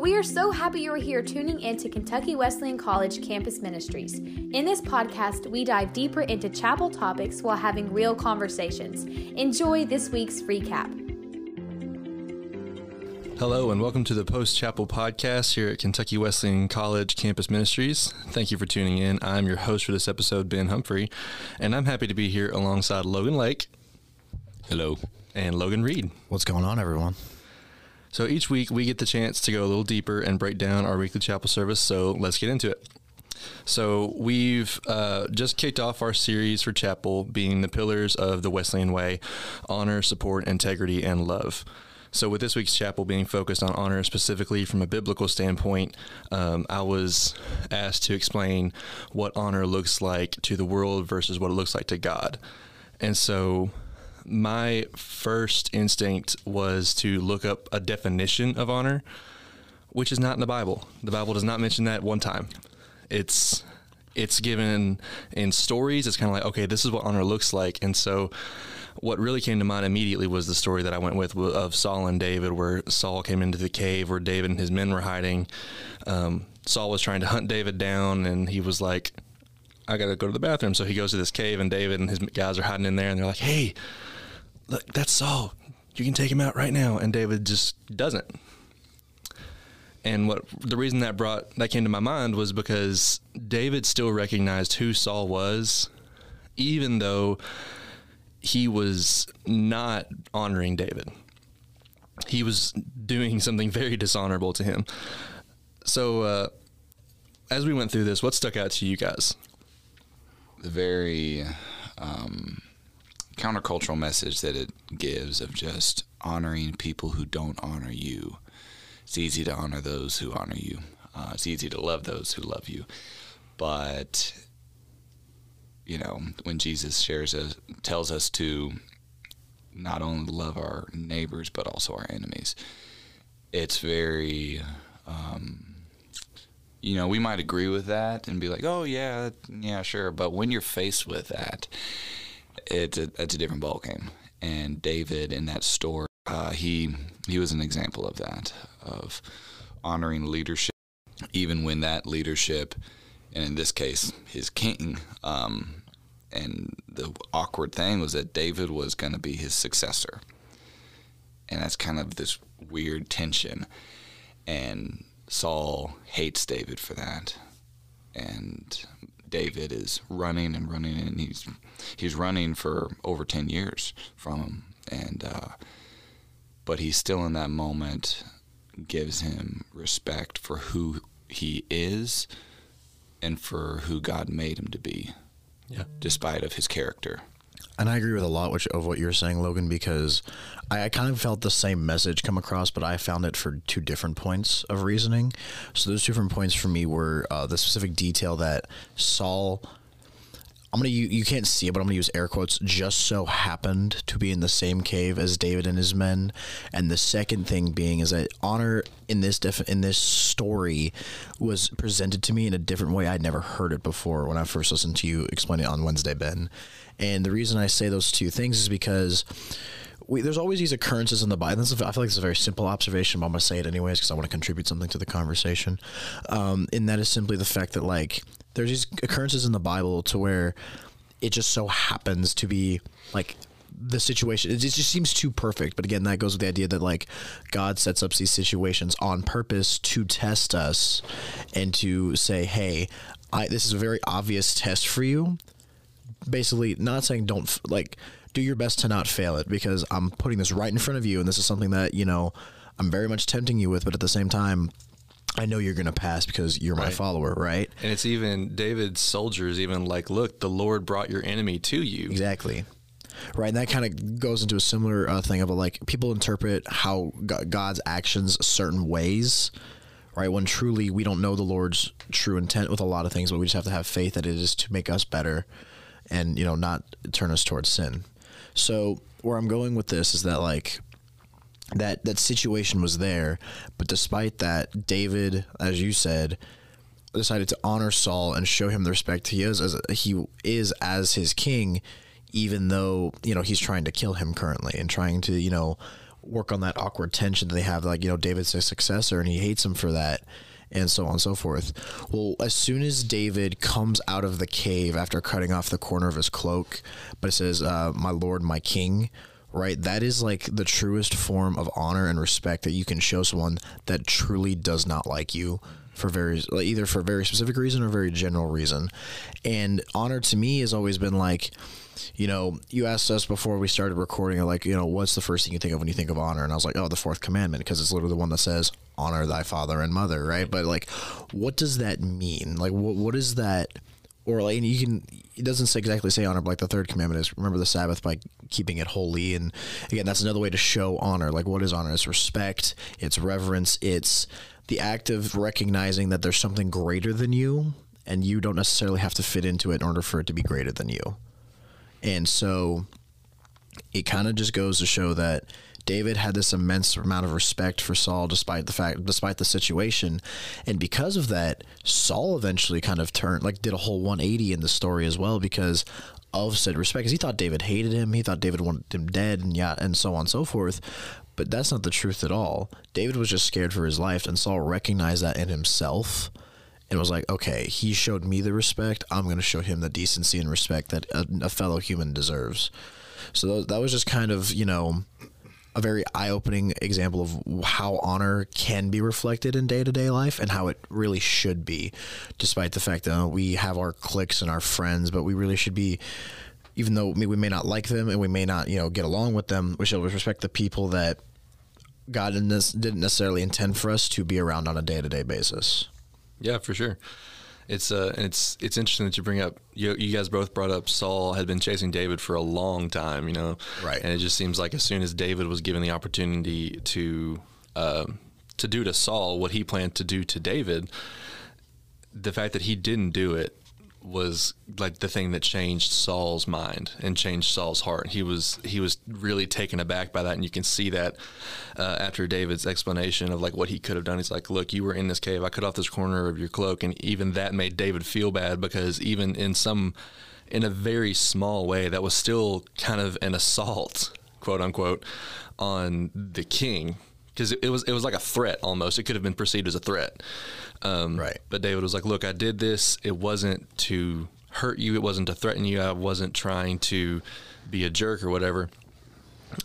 But we are so happy you are here tuning in to Kentucky Wesleyan College Campus Ministries. In this podcast, we dive deeper into chapel topics while having real conversations. Enjoy this week's recap. Hello and welcome to the Post Chapel Podcast here at Kentucky Wesleyan College Campus Ministries. Thank you for tuning in. I'm your host for this episode, Ben Humphrey, and I'm happy to be here alongside Logan Lake. Hello. And Logan Reed. What's going on, everyone? So each week we get the chance to go a little deeper and break down our weekly chapel service, so let's get into it. So we've just kicked off our series for chapel, being the pillars of the Wesleyan Way: honor, support, integrity, and love. So with this week's chapel being focused on honor specifically from a biblical standpoint, I was asked to explain what honor looks like to the world versus what it looks like to God. And so my first instinct was to look up a definition of honor, which is not in the Bible. The Bible does not mention that one time. It's given in stories. It's kind of like, okay, this is what honor looks like. And so what really came to mind immediately was the story that I went with of Saul and David, where Saul came into the cave where David and his men were hiding. Saul was trying to hunt David down, and he was like, I got to go to the bathroom. So he goes to this cave, and David and his guys are hiding in there, and they're like, hey, look, that's Saul. You can take him out right now. And David just doesn't. And the reason that came to my mind was because David still recognized who Saul was, even though he was not honoring David. He was doing something very dishonorable to him. So as we went through this, what stuck out to you guys? The very countercultural message that it gives of just honoring people who don't honor you. It's easy to honor those who honor you. It's easy to love those who love you. But, you know, when Jesus tells us to not only love our neighbors, but also our enemies, it's very, you know, we might agree with that and be like, oh, yeah, sure. But when you're faced with that, it's a different ballgame. And David in that story, he was an example of that, of honoring leadership, even when that leadership, and in this case, his king. And the awkward thing was that David was going to be his successor. And that's kind of this weird tension. And Saul hates David for that. And David is running, and he's running for over 10 years from him. And but he still in that moment gives him respect for who he is and for who God made him to be, despite of his character. And I agree with a lot of what you're saying, Logan, because I kind of felt the same message come across, but I found it for two different points of reasoning. So those two different points for me were the specific detail that Saul, you can't see it, but I'm going to use air quotes, just so happened to be in the same cave as David and his men. And the second thing being is that honor in this story was presented to me in a different way. I'd never heard it before when I first listened to you explain it on Wednesday, Ben. And the reason I say those two things is because there's always these occurrences in the Bible. I feel like this is a very simple observation, but I'm going to say it anyways because I want to contribute something to the conversation. And that is simply the fact that, like, there's these occurrences in the Bible to where it just so happens to be like the situation. It just seems too perfect. But again, that goes with the idea that, like, God sets up these situations on purpose to test us and to say, hey, this is a very obvious test for you. Basically not saying don't, like, do your best to not fail it, because I'm putting this right in front of you. And this is something that, you know, I'm very much tempting you with, but at the same time, I know you're going to pass because you're my follower, right? And it's even David's soldiers even like, look, the Lord brought your enemy to you. Exactly. Right. And that kind of goes into a similar thing of, like, people interpret how God's actions certain ways, right? When truly we don't know the Lord's true intent with a lot of things, but we just have to have faith that it is to make us better and, you know, not turn us towards sin. So where I'm going with this is that, like, that situation was there, but despite that, David, as you said, decided to honor Saul and show him the respect he is as his king, even though, you know, he's trying to kill him currently and trying to, you know, work on that awkward tension that they have, like, you know, David's a successor and he hates him for that, and so on and so forth. Well, as soon as David comes out of the cave after cutting off the corner of his cloak, but it says, my Lord, my King, right? That is like the truest form of honor and respect that you can show someone that truly does not like you for very, either for a very specific reason or very general reason. And honor to me has always been like, you know, you asked us before we started recording, like, you know, what's the first thing you think of when you think of honor? And I was like, oh, the fourth commandment, because it's literally the one that says, honor thy father and mother, right? But like, what does that mean? Like, what is that? Or like, and you can, it doesn't say exactly say honor, but like the third commandment is remember the Sabbath by keeping it holy. And again, that's another way to show honor. Like, what is honor? It's respect, it's reverence, it's the act of recognizing that there's something greater than you, and you don't necessarily have to fit into it in order for it to be greater than you. And so it kind of just goes to show that David had this immense amount of respect for Saul, despite the situation. And because of that, Saul eventually kind of turned, like did a whole 180 in the story as well, because of said respect, because he thought David hated him. He thought David wanted him dead, and yeah, and so on and so forth. But that's not the truth at all. David was just scared for his life, and Saul recognized that in himself. And was like, okay, he showed me the respect, I'm going to show him the decency and respect that a fellow human deserves. So that was just kind of, you know, a very eye-opening example of how honor can be reflected in day-to-day life and how it really should be, despite the fact that we have our cliques and our friends, but we really should be, even though we may not like them and we may not, you know, get along with them, we should respect the people that God in this didn't necessarily intend for us to be around on a day-to-day basis. Yeah, for sure. It's interesting that you bring up, you guys both brought up Saul had been chasing David for a long time, you know? Right. And it just seems like as soon as David was given the opportunity to do to Saul what he planned to do to David, the fact that he didn't do it was like the thing that changed Saul's mind and changed Saul's heart. He was really taken aback by that. And you can see that after David's explanation of like what he could have done. He's like, look, you were in this cave. I cut off this corner of your cloak. And even that made David feel bad, because even in a very small way, that was still kind of an assault, quote unquote, on the king. Because it was like a threat almost. It could have been perceived as a threat. Right. But David was like, look, I did this. It wasn't to hurt you. It wasn't to threaten you. I wasn't trying to be a jerk or whatever.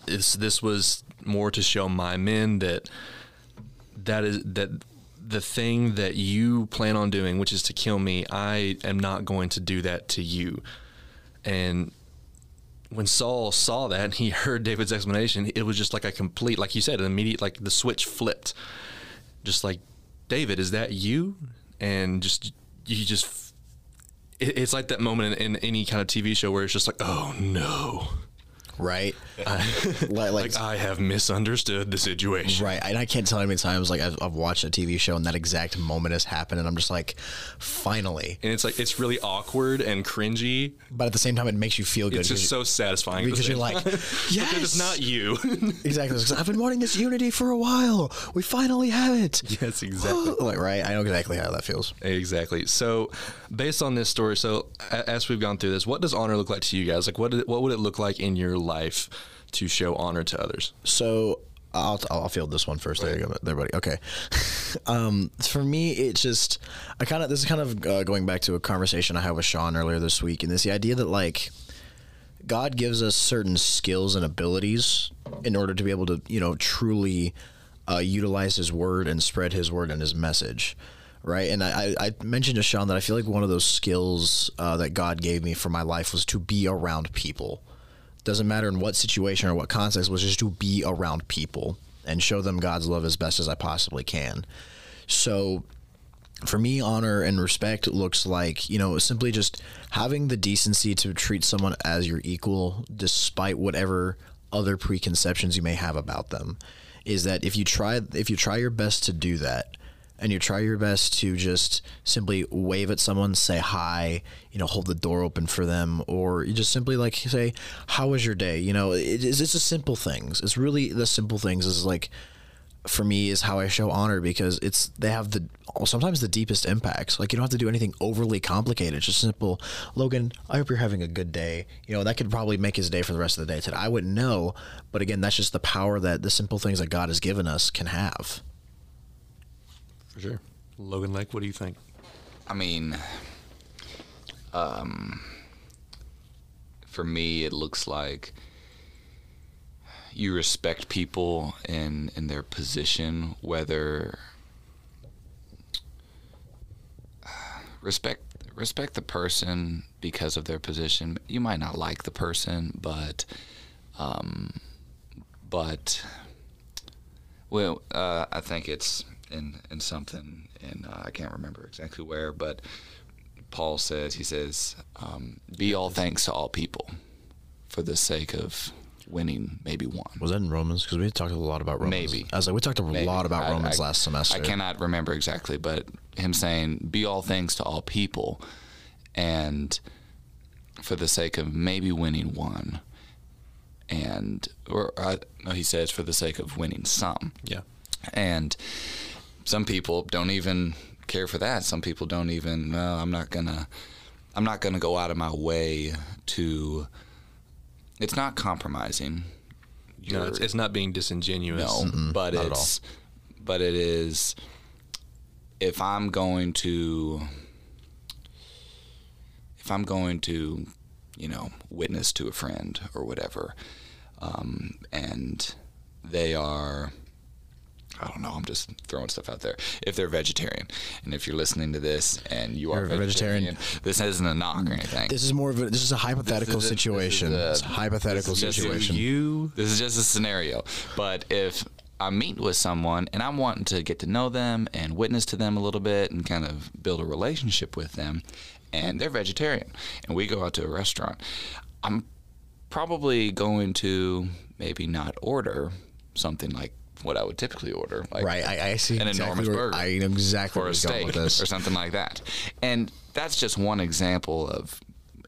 This was more to show my men that the thing that you plan on doing, which is to kill me, I am not going to do that to you. And when Saul saw that and he heard David's explanation, it was just like a complete, like you said, an immediate, like the switch flipped. Just like, David, is that you? And it's like that moment in any kind of TV show where it's just like, oh no. Right. Like I have misunderstood the situation. Right. And I can't tell how many times like I've watched a TV show and that exact moment has happened. And I'm just like, finally. And it's like, it's really awkward and cringy, but at the same time, it makes you feel good. It's just so satisfying. Because you're like, yes, because it's not you. Exactly. Because I've been wanting this unity for a while. We finally have it. Yes, exactly. Like, right. I know exactly how that feels. Exactly. So based on this story, so as we've gone through this, what does honor look like to you guys? Like what would it look like in your life to show honor to others? So I'll field this one first. There you go, there, buddy. Okay. For me, it's just this is going back to a conversation I had with Sean earlier this week, and it's the idea that like God gives us certain skills and abilities in order to be able to, you know, truly utilize His word and spread His word and His message. Right. And I mentioned to Sean that I feel like one of those skills that God gave me for my life was to be around people. Doesn't matter in what situation or what context, was just to be around people and show them God's love as best as I possibly can. So for me, honor and respect looks like, you know, simply just having the decency to treat someone as your equal, despite whatever other preconceptions you may have about them. Is that if you try your best to do that, and you try your best to just simply wave at someone, say hi, you know, hold the door open for them, or you just simply like say, how was your day? You know, it's the simple things. It's really the simple things. Is like, for me is how I show honor, because it's, they have the, sometimes the deepest impacts. Like, you don't have to do anything overly complicated. It's just simple. Logan, I hope you're having a good day. You know, that could probably make his day for the rest of the day today. I wouldn't know. But again, that's just the power that the simple things that God has given us can have. For sure. Logan Lake, what do you think? I mean, for me, it looks like you respect people in their position, whether respect the person because of their position. You might not like the person, but I think it's in something, and I can't remember exactly where, but Paul says, be all thanks to all people for the sake of winning maybe one. Was that in Romans? Because we talked a lot about Romans. Maybe. I was like, we talked a lot about Romans last semester. I cannot remember exactly, but him saying, be all thanks to all people, and for the sake of maybe winning one, he says for the sake of winning some. Yeah. And some people don't even care for that. Some people don't even, I'm not gonna go out of my way to. It's not compromising. No, it's not being disingenuous. No, but not it's at all. But it is. If I'm going to, witness to a friend or whatever, and they are, I don't know, I'm just throwing stuff out there. If they're vegetarian, and if you're listening to this and you're vegetarian, this isn't a knock or anything. This is more of a, this is a hypothetical situation. It's a hypothetical situation. This is just a scenario. But if I meet with someone and I'm wanting to get to know them and witness to them a little bit and kind of build a relationship with them, and they're vegetarian, and we go out to a restaurant, I'm probably going to maybe not order something like what I would typically order, like right? I see an enormous burger. I know exactly where he's going with this, or something like that. And that's just one example of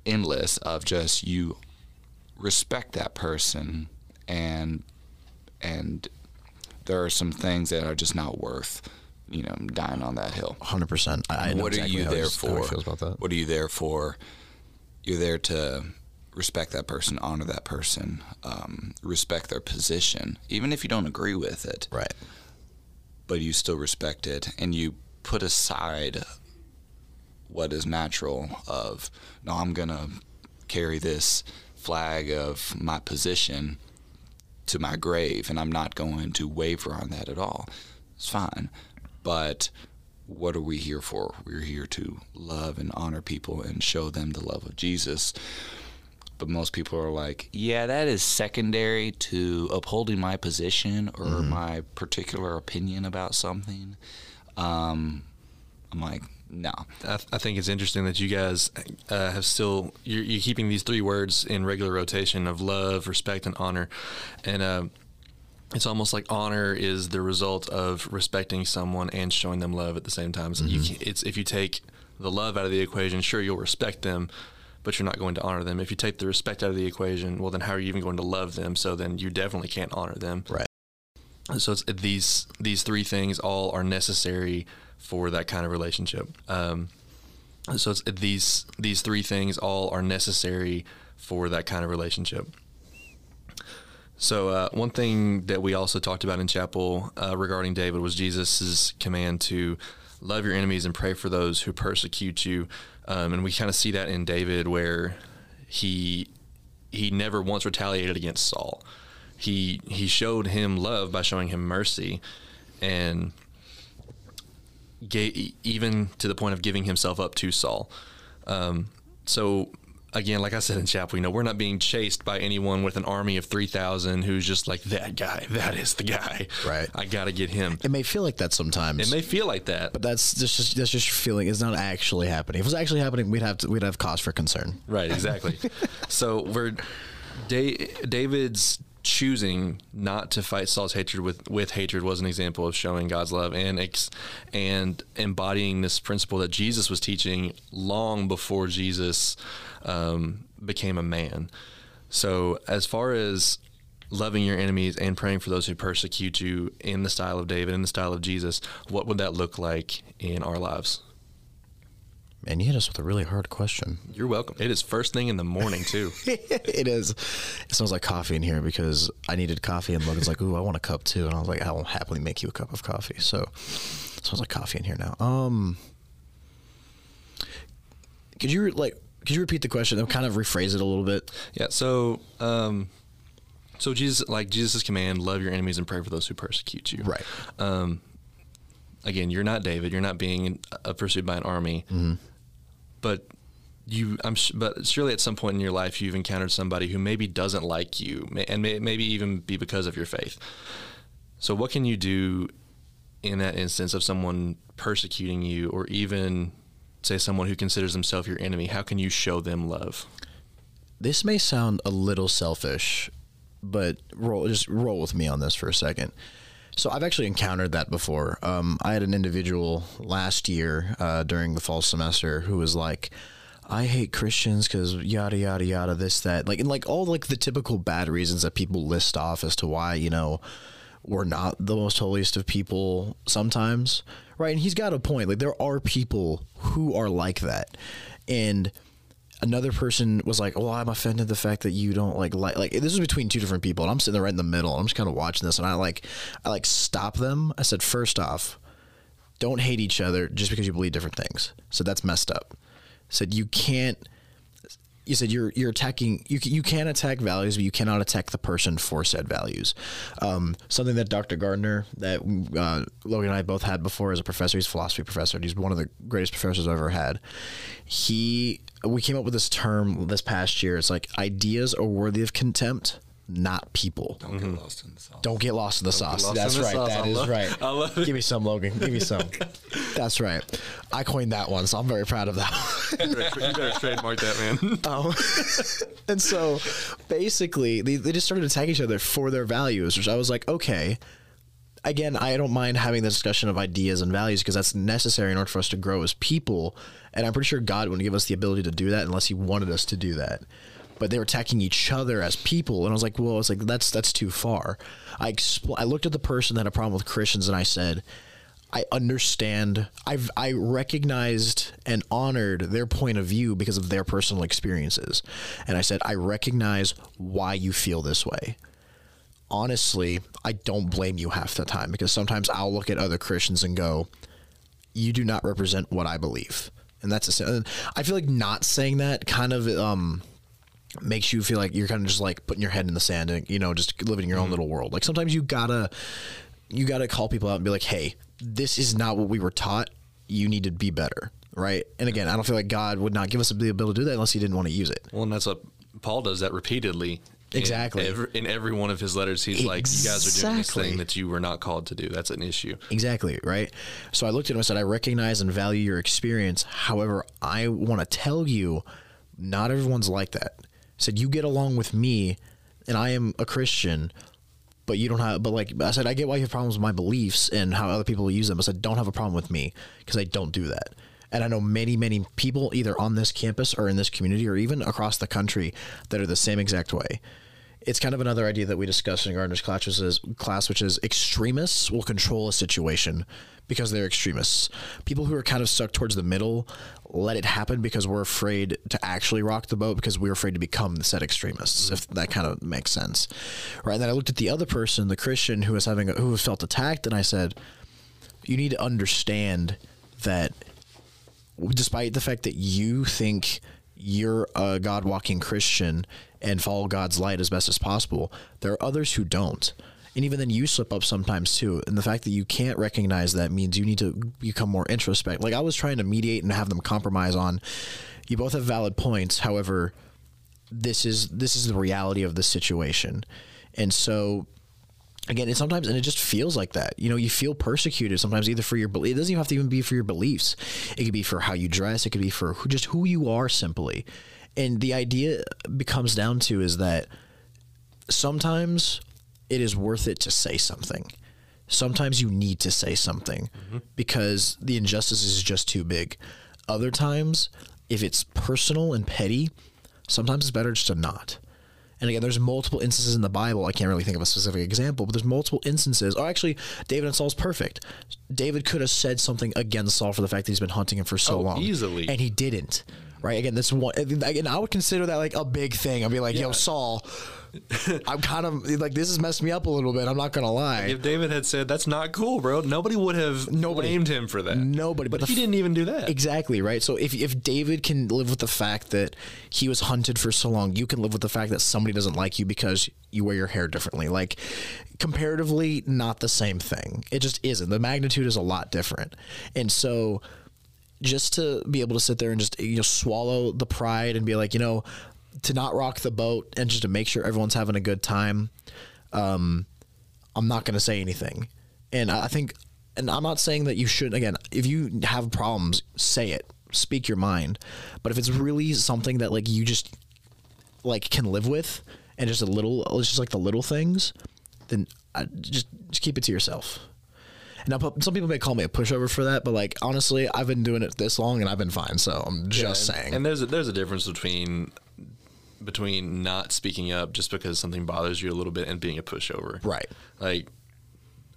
endless of just you respect that person, and there are some things that are just not worth, dying on that hill. 100%. I know exactly how he feels about that. What are you there for? You're there to respect that person, honor that person, respect their position, even if you don't agree with it. Right. But you still respect it, and you put aside what is natural of, no, I'm going to carry this flag of my position to my grave, and I'm not going to waver on that at all. It's fine. But what are we here for? We're here to love and honor people and show them the love of Jesus. But most people are like, yeah, that is secondary to upholding my position or my particular opinion about something. I'm like, no. I think it's interesting that you guys have still, you're keeping these three words in regular rotation of love, respect, and honor. And it's almost like honor is the result of respecting someone and showing them love at the same time. So if you take the love out of the equation, sure, you'll respect them, but you're not going to honor them. If you take the respect out of the equation, well, then how are you even going to love them? So then you definitely can't honor them. Right. So it's these three things all are necessary for that kind of relationship. So it's these three things all are necessary for that kind of relationship. So one thing that we also talked about in chapel regarding David was Jesus's command to love your enemies and pray for those who persecute you. And we kind of see that in David, where he never once retaliated against Saul. He showed him love by showing him mercy, and even to the point of giving himself up to Saul. So again, like I said in chapel, we're not being chased by anyone with an army of 3,000 who's just like, that guy, that is the guy. Right. I got to get him. It may feel like that sometimes. But that's just your feeling. It's not actually happening. If it was actually happening, we'd have cause for concern. Right, exactly. So David's choosing not to fight Saul's hatred with hatred was an example of showing God's love and embodying this principle that Jesus was teaching long before Jesus became a man. So as far as loving your enemies and praying for those who persecute you in the style of David, in the style of Jesus, what would that look like in our lives? And you hit us with a really hard question. You're welcome. It is first thing in the morning, too. It is. It smells like coffee in here because I needed coffee, and Logan's like, ooh, I want a cup, too. And I was like, I will happily make you a cup of coffee. So it smells like coffee in here now. Could you repeat the question? I'll kind of rephrase it a little bit. Yeah, so... So Jesus, like Jesus' command, love your enemies and pray for those who persecute you. Right. Again, you're not David. You're not being pursued by an army. Mm-hmm. But surely at some point in your life, you've encountered somebody who maybe doesn't like you, and maybe even be because of your faith. So what can you do in that instance of someone persecuting you, or even say someone who considers themselves your enemy? How can you show them love? This may sound a little selfish, but roll with me on this for a second. So I've actually encountered that before. I had an individual last year during the fall semester who was like, I hate Christians because yada, yada, yada, this, that. All the typical bad reasons that people list off as to why, we're not the most holiest of people sometimes. Right. And he's got a point. There are people who are like that. And another person was like, well, I'm offended the fact that you don't like this was between two different people, and I'm sitting there right in the middle, and I'm just kind of watching this, and I stop them. I said, first off, don't hate each other just because you believe different things. So that's messed up. I said, you can attack values, but you cannot attack the person for said values. Something that Dr. Gardner, that Logan and I both had before, as a professor. He's a philosophy professor, and he's one of the greatest professors I've ever had. We came up with this term this past year. It's like, ideas are worthy of contempt, not people. Don't get lost in the sauce. Don't get lost in the sauce. That's right. That is right. I love it. Give me some, Logan. Give me some. That's right. I coined that one, so I'm very proud of that. You better trademark that, man. And so basically, they just started to tag each other for their values, which I was like, okay. Again, I don't mind having the discussion of ideas and values because that's necessary in order for us to grow as people. And I'm pretty sure God wouldn't give us the ability to do that unless he wanted us to do that. But they were attacking each other as people. And I was like, well, it's like, that's too far. I looked at the person that had a problem with Christians, and I said, I understand. I recognized and honored their point of view because of their personal experiences. And I said, I recognize why you feel this way. Honestly, I don't blame you half the time, because sometimes I'll look at other Christians and go, you do not represent what I believe. And I feel like not saying that kind of makes you feel like you're kind of just like putting your head in the sand and, just living in your own little world. Like sometimes you gotta call people out and be like, hey, this is not what we were taught. You need to be better. Right. And again, I don't feel like God would not give us the ability to do that unless he didn't want to use it. Well, and that's what Paul does that repeatedly. Exactly. In every one of his letters, he's exactly like, you guys are doing this thing that you were not called to do. That's an issue. Exactly. Right. So I looked at him and said, I recognize and value your experience. However, I want to tell you, not everyone's like that. I said, you get along with me and I am a Christian, but you don't have, but like I said, I get why you have problems with my beliefs and how other people use them. I said, don't have a problem with me because I don't do that. And I know many, many people either on this campus or in this community or even across the country that are the same exact way. It's kind of another idea that we discussed in Gardner's class, which is extremists will control a situation because they're extremists. People who are kind of stuck towards the middle let it happen because we're afraid to actually rock the boat because we're afraid to become the said extremists, if that kind of makes sense. Right. And then I looked at the other person, the Christian who felt attacked, and I said, you need to understand that despite the fact that you think you're a God-walking Christian and follow God's light as best as possible, there are others who don't. And even then you slip up sometimes too. And the fact that you can't recognize that means you need to become more introspective. Like I was trying to mediate and have them compromise on, you both have valid points. However, this is the reality of the situation. And so again, it just feels like that. You feel persecuted sometimes, either for your beliefs. It doesn't even have to even be for your beliefs. It could be for how you dress. It could be for just who you are simply. And the idea becomes down to is that sometimes it is worth it to say something. Sometimes you need to say something because the injustice is just too big. Other times, if it's personal and petty, sometimes it's better just to not. And again, there's multiple instances in the Bible. I can't really think of a specific example, but there's multiple instances. Oh, actually, David and Saul's perfect. David could have said something against Saul for the fact that he's been hunting him for so long. Easily. And he didn't. Right? Again, this one, again, I would consider that like a big thing. I'd be like, yo, Saul, I'm kind of like, this has messed me up a little bit. I'm not going to lie. If David had said, that's not cool, bro, nobody would have blamed him for that. Nobody. But he didn't even do that. Exactly. Right. So if David can live with the fact that he was hunted for so long, you can live with the fact that somebody doesn't like you because you wear your hair differently. Like, comparatively, not the same thing. It just isn't. The magnitude is a lot different. And so just to be able to sit there and just, you know, swallow the pride and be like, you know, to not rock the boat and just to make sure everyone's having a good time. I'm not going to say anything. And I think, and I'm not saying that you shouldn't, again, if you have problems, say it, speak your mind. But if it's really something that like you just like can live with and just a little, it's just like the little things, then just keep it to yourself. Now, some people may call me a pushover for that, but like honestly, I've been doing it this long and I've been fine. So I'm just saying. And there's a difference between not speaking up just because something bothers you a little bit and being a pushover, right? Like,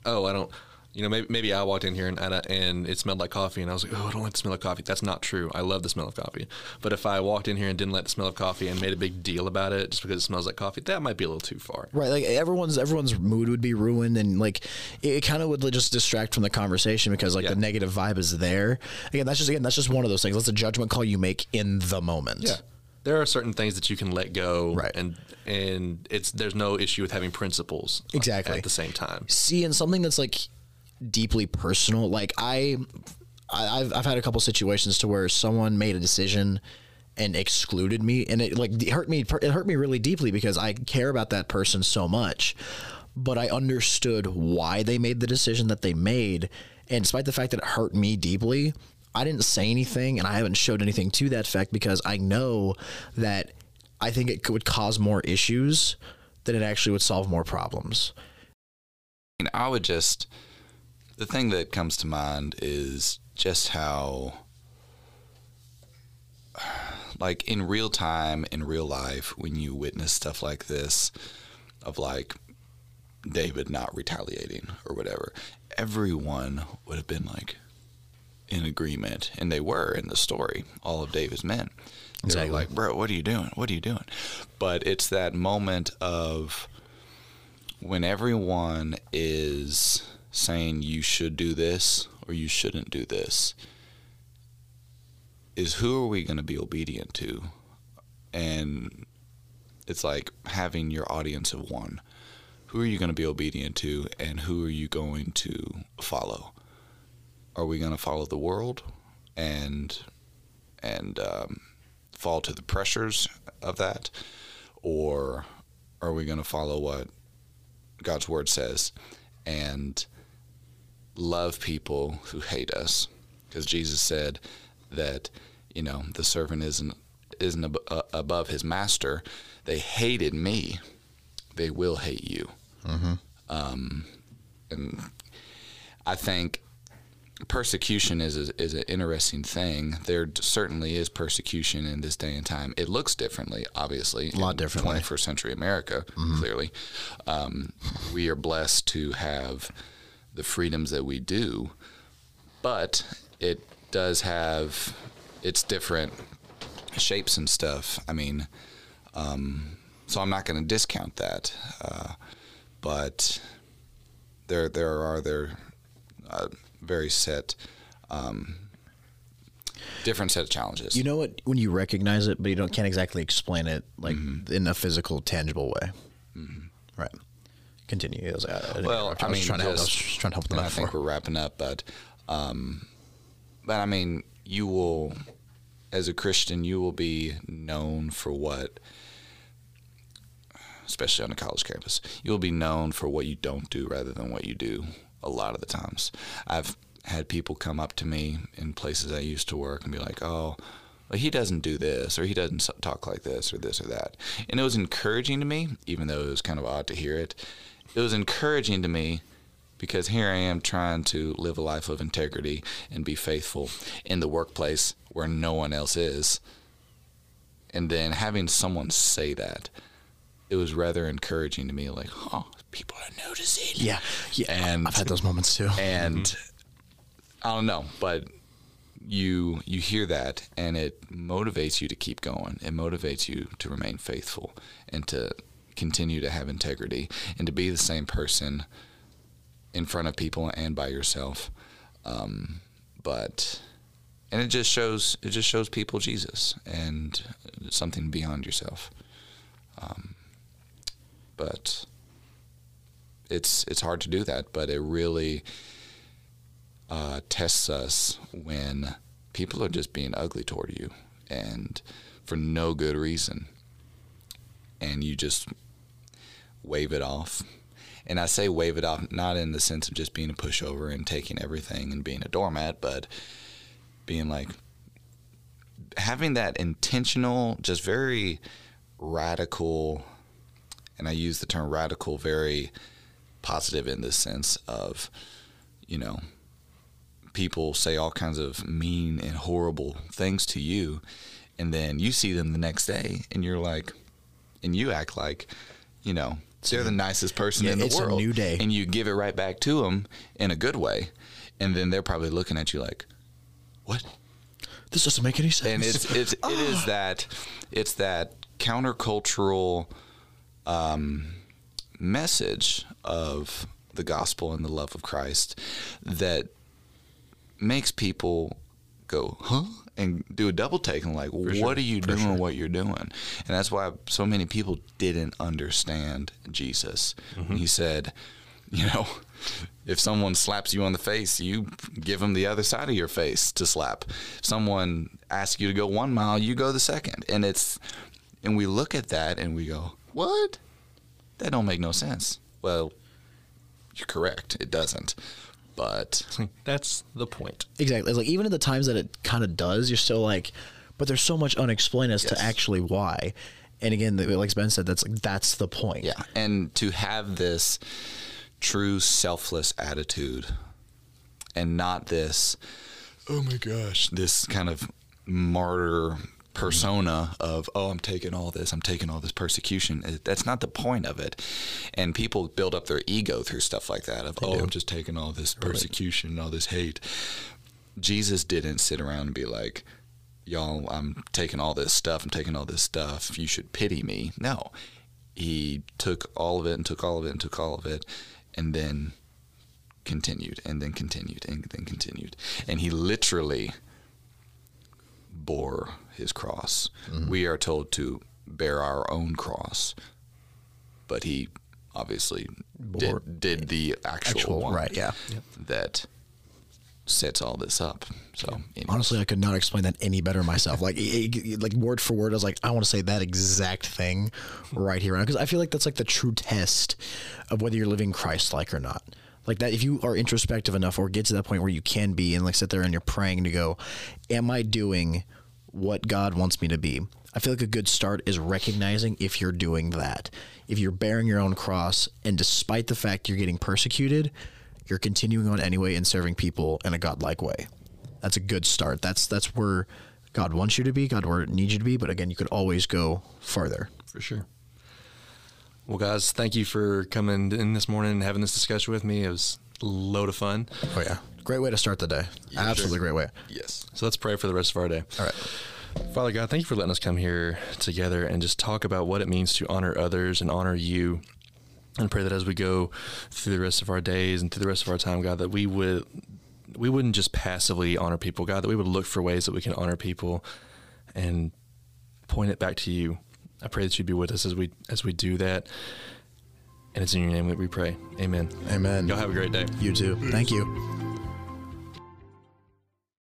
oh, I don't, you know, maybe I walked in here and it smelled like coffee and I was like, oh, I don't like the smell of coffee. That's not true. I love the smell of coffee. But if I walked in here and didn't like the smell of coffee and made a big deal about it just because it smells like coffee, that might be a little too far. Right. Like everyone's mood would be ruined and like it kind of would just distract from the conversation because like the negative vibe is there. Again, that's just one of those things. That's a judgment call you make in the moment. Yeah. There are certain things that you can let go, right? And there's no issue with having principles exactly at the same time. See, and something that's like deeply personal. Like I've had a couple situations to where someone made a decision and excluded me, and it like hurt me. It hurt me really deeply because I care about that person so much, but I understood why they made the decision that they made. And despite the fact that it hurt me deeply, I didn't say anything and I haven't showed anything to that effect because I know that I think it would cause more issues than it actually would solve more problems. And I would just, the thing that comes to mind is just how, like, in real time, in real life, when you witness stuff like this, of like David not retaliating or whatever, everyone would have been like in agreement, and they were in the story, all of David's men. Exactly. They were like, bro, what are you doing? What are you doing? But it's that moment of when everyone is saying you should do this or you shouldn't do this, is who are we going to be obedient to? And it's like having your audience of one. Who are you going to be obedient to and who are you going to follow? Are we going to follow the world and fall to the pressures of that? Or are we going to follow what God's word says and love people who hate us? Because Jesus said that, you know, the servant isn't above his master. They hated me, they will hate you. Mm-hmm. And I think persecution is an interesting thing. There certainly is persecution in this day and time. It looks differently, obviously, a lot differently. 21st century America, mm-hmm. Clearly. We are blessed to have the freedoms that we do, but it does have its different shapes and stuff. I mean, so I'm not going to discount that, but there are very set, different set of challenges. You know what? When you recognize it, but you can't exactly explain it, like mm-hmm. in a physical, tangible way. Mm-hmm. Right. Continue. I was trying to help them. I think we're wrapping up, but I mean, you will, as a Christian, you will be known for what, especially on a college campus, you'll be known for what you don't do rather than what you do. A lot of the times I've had people come up to me in places I used to work and be like, oh, well, he doesn't do this or he doesn't talk like this or this or that. And it was encouraging to me, even though it was kind of odd to hear it. It was encouraging to me because here I am trying to live a life of integrity and be faithful in the workplace where no one else is. And then having someone say that it was rather encouraging to me, like, huh, people are noticing. Yeah. Yeah. And I've had those moments too. And mm-hmm. I don't know, but you hear that and it motivates you to keep going. It motivates you to remain faithful and to continue to have integrity and to be the same person in front of people and by yourself. And it just shows people Jesus and something beyond yourself. But it's hard to do that, but it really tests us when people are just being ugly toward you and for no good reason. And you just wave it off. And I say wave it off, not in the sense of just being a pushover and taking everything and being a doormat, but being like, having that intentional, just very radical, and I use the term radical very positive in this sense of, you know, people say all kinds of mean and horrible things to you, and then you see them the next day, and you're like, and you act like, you know, they're the nicest person in the world. It's a new day. And you give it right back to them in a good way, and then they're probably looking at you like, what? This doesn't make any sense. And it's that countercultural message of the gospel and the love of Christ that makes people go, huh? And do a double take and like, what you're doing? And that's why so many people didn't understand Jesus. Mm-hmm. He said, you know, if someone slaps you on the face, you give them the other side of your face to slap. If someone asks you to go 1 mile, you go the second. And we look at that and we go, what? That don't make no sense. Well, you're correct. It doesn't. But that's the point. Exactly. It's like, even at the times that it kind of does, you're still like, but there's so much unexplained as to actually why. And again, like Ben said, that's the point. Yeah. And to have this true selfless attitude and not this, oh my gosh, this kind of martyr persona of, oh, I'm taking all this persecution. That's not the point of it. And people build up their ego through stuff like that of, I'm just taking all this persecution, all this hate. Jesus didn't sit around and be like, y'all, I'm taking all this stuff. You should pity me. No, he took all of it. And then continued. And he literally bore his cross. Mm-hmm. We are told to bear our own cross, but he obviously did the actual one, right? Yeah, that sets all this up. So anyways. Honestly, I could not explain that any better myself. Like, like word for word, I was like, I want to say that exact thing right here, because I feel like that's like the true test of whether you're living Christ-like or not. Like that, if you are introspective enough or get to that point where you can be and like sit there and you're praying to go, am I doing what God wants me to be? I feel like a good start is recognizing if you're doing that, if you're bearing your own cross, and despite the fact you're getting persecuted, you're continuing on anyway and serving people in a godlike way. That's a good start. That's where God wants you to be, God where it needs you to be. But again, you could always go farther. For sure. Well, guys, thank you for coming in this morning and having this discussion with me. It was a load of fun. Oh, yeah. Great way to start the day. Yeah, absolutely sure. Great way. Yes. So let's pray for the rest of our day. All right. Father God, thank you for letting us come here together and just talk about what it means to honor others and honor you. And pray that as we go through the rest of our days and through the rest of our time, God, that we wouldn't just passively honor people, God, that we would look for ways that we can honor people and point it back to you. I pray that you'd be with us as we do that. And it's in your name that we pray. Amen. Amen. Y'all have a great day. You too. Thank you.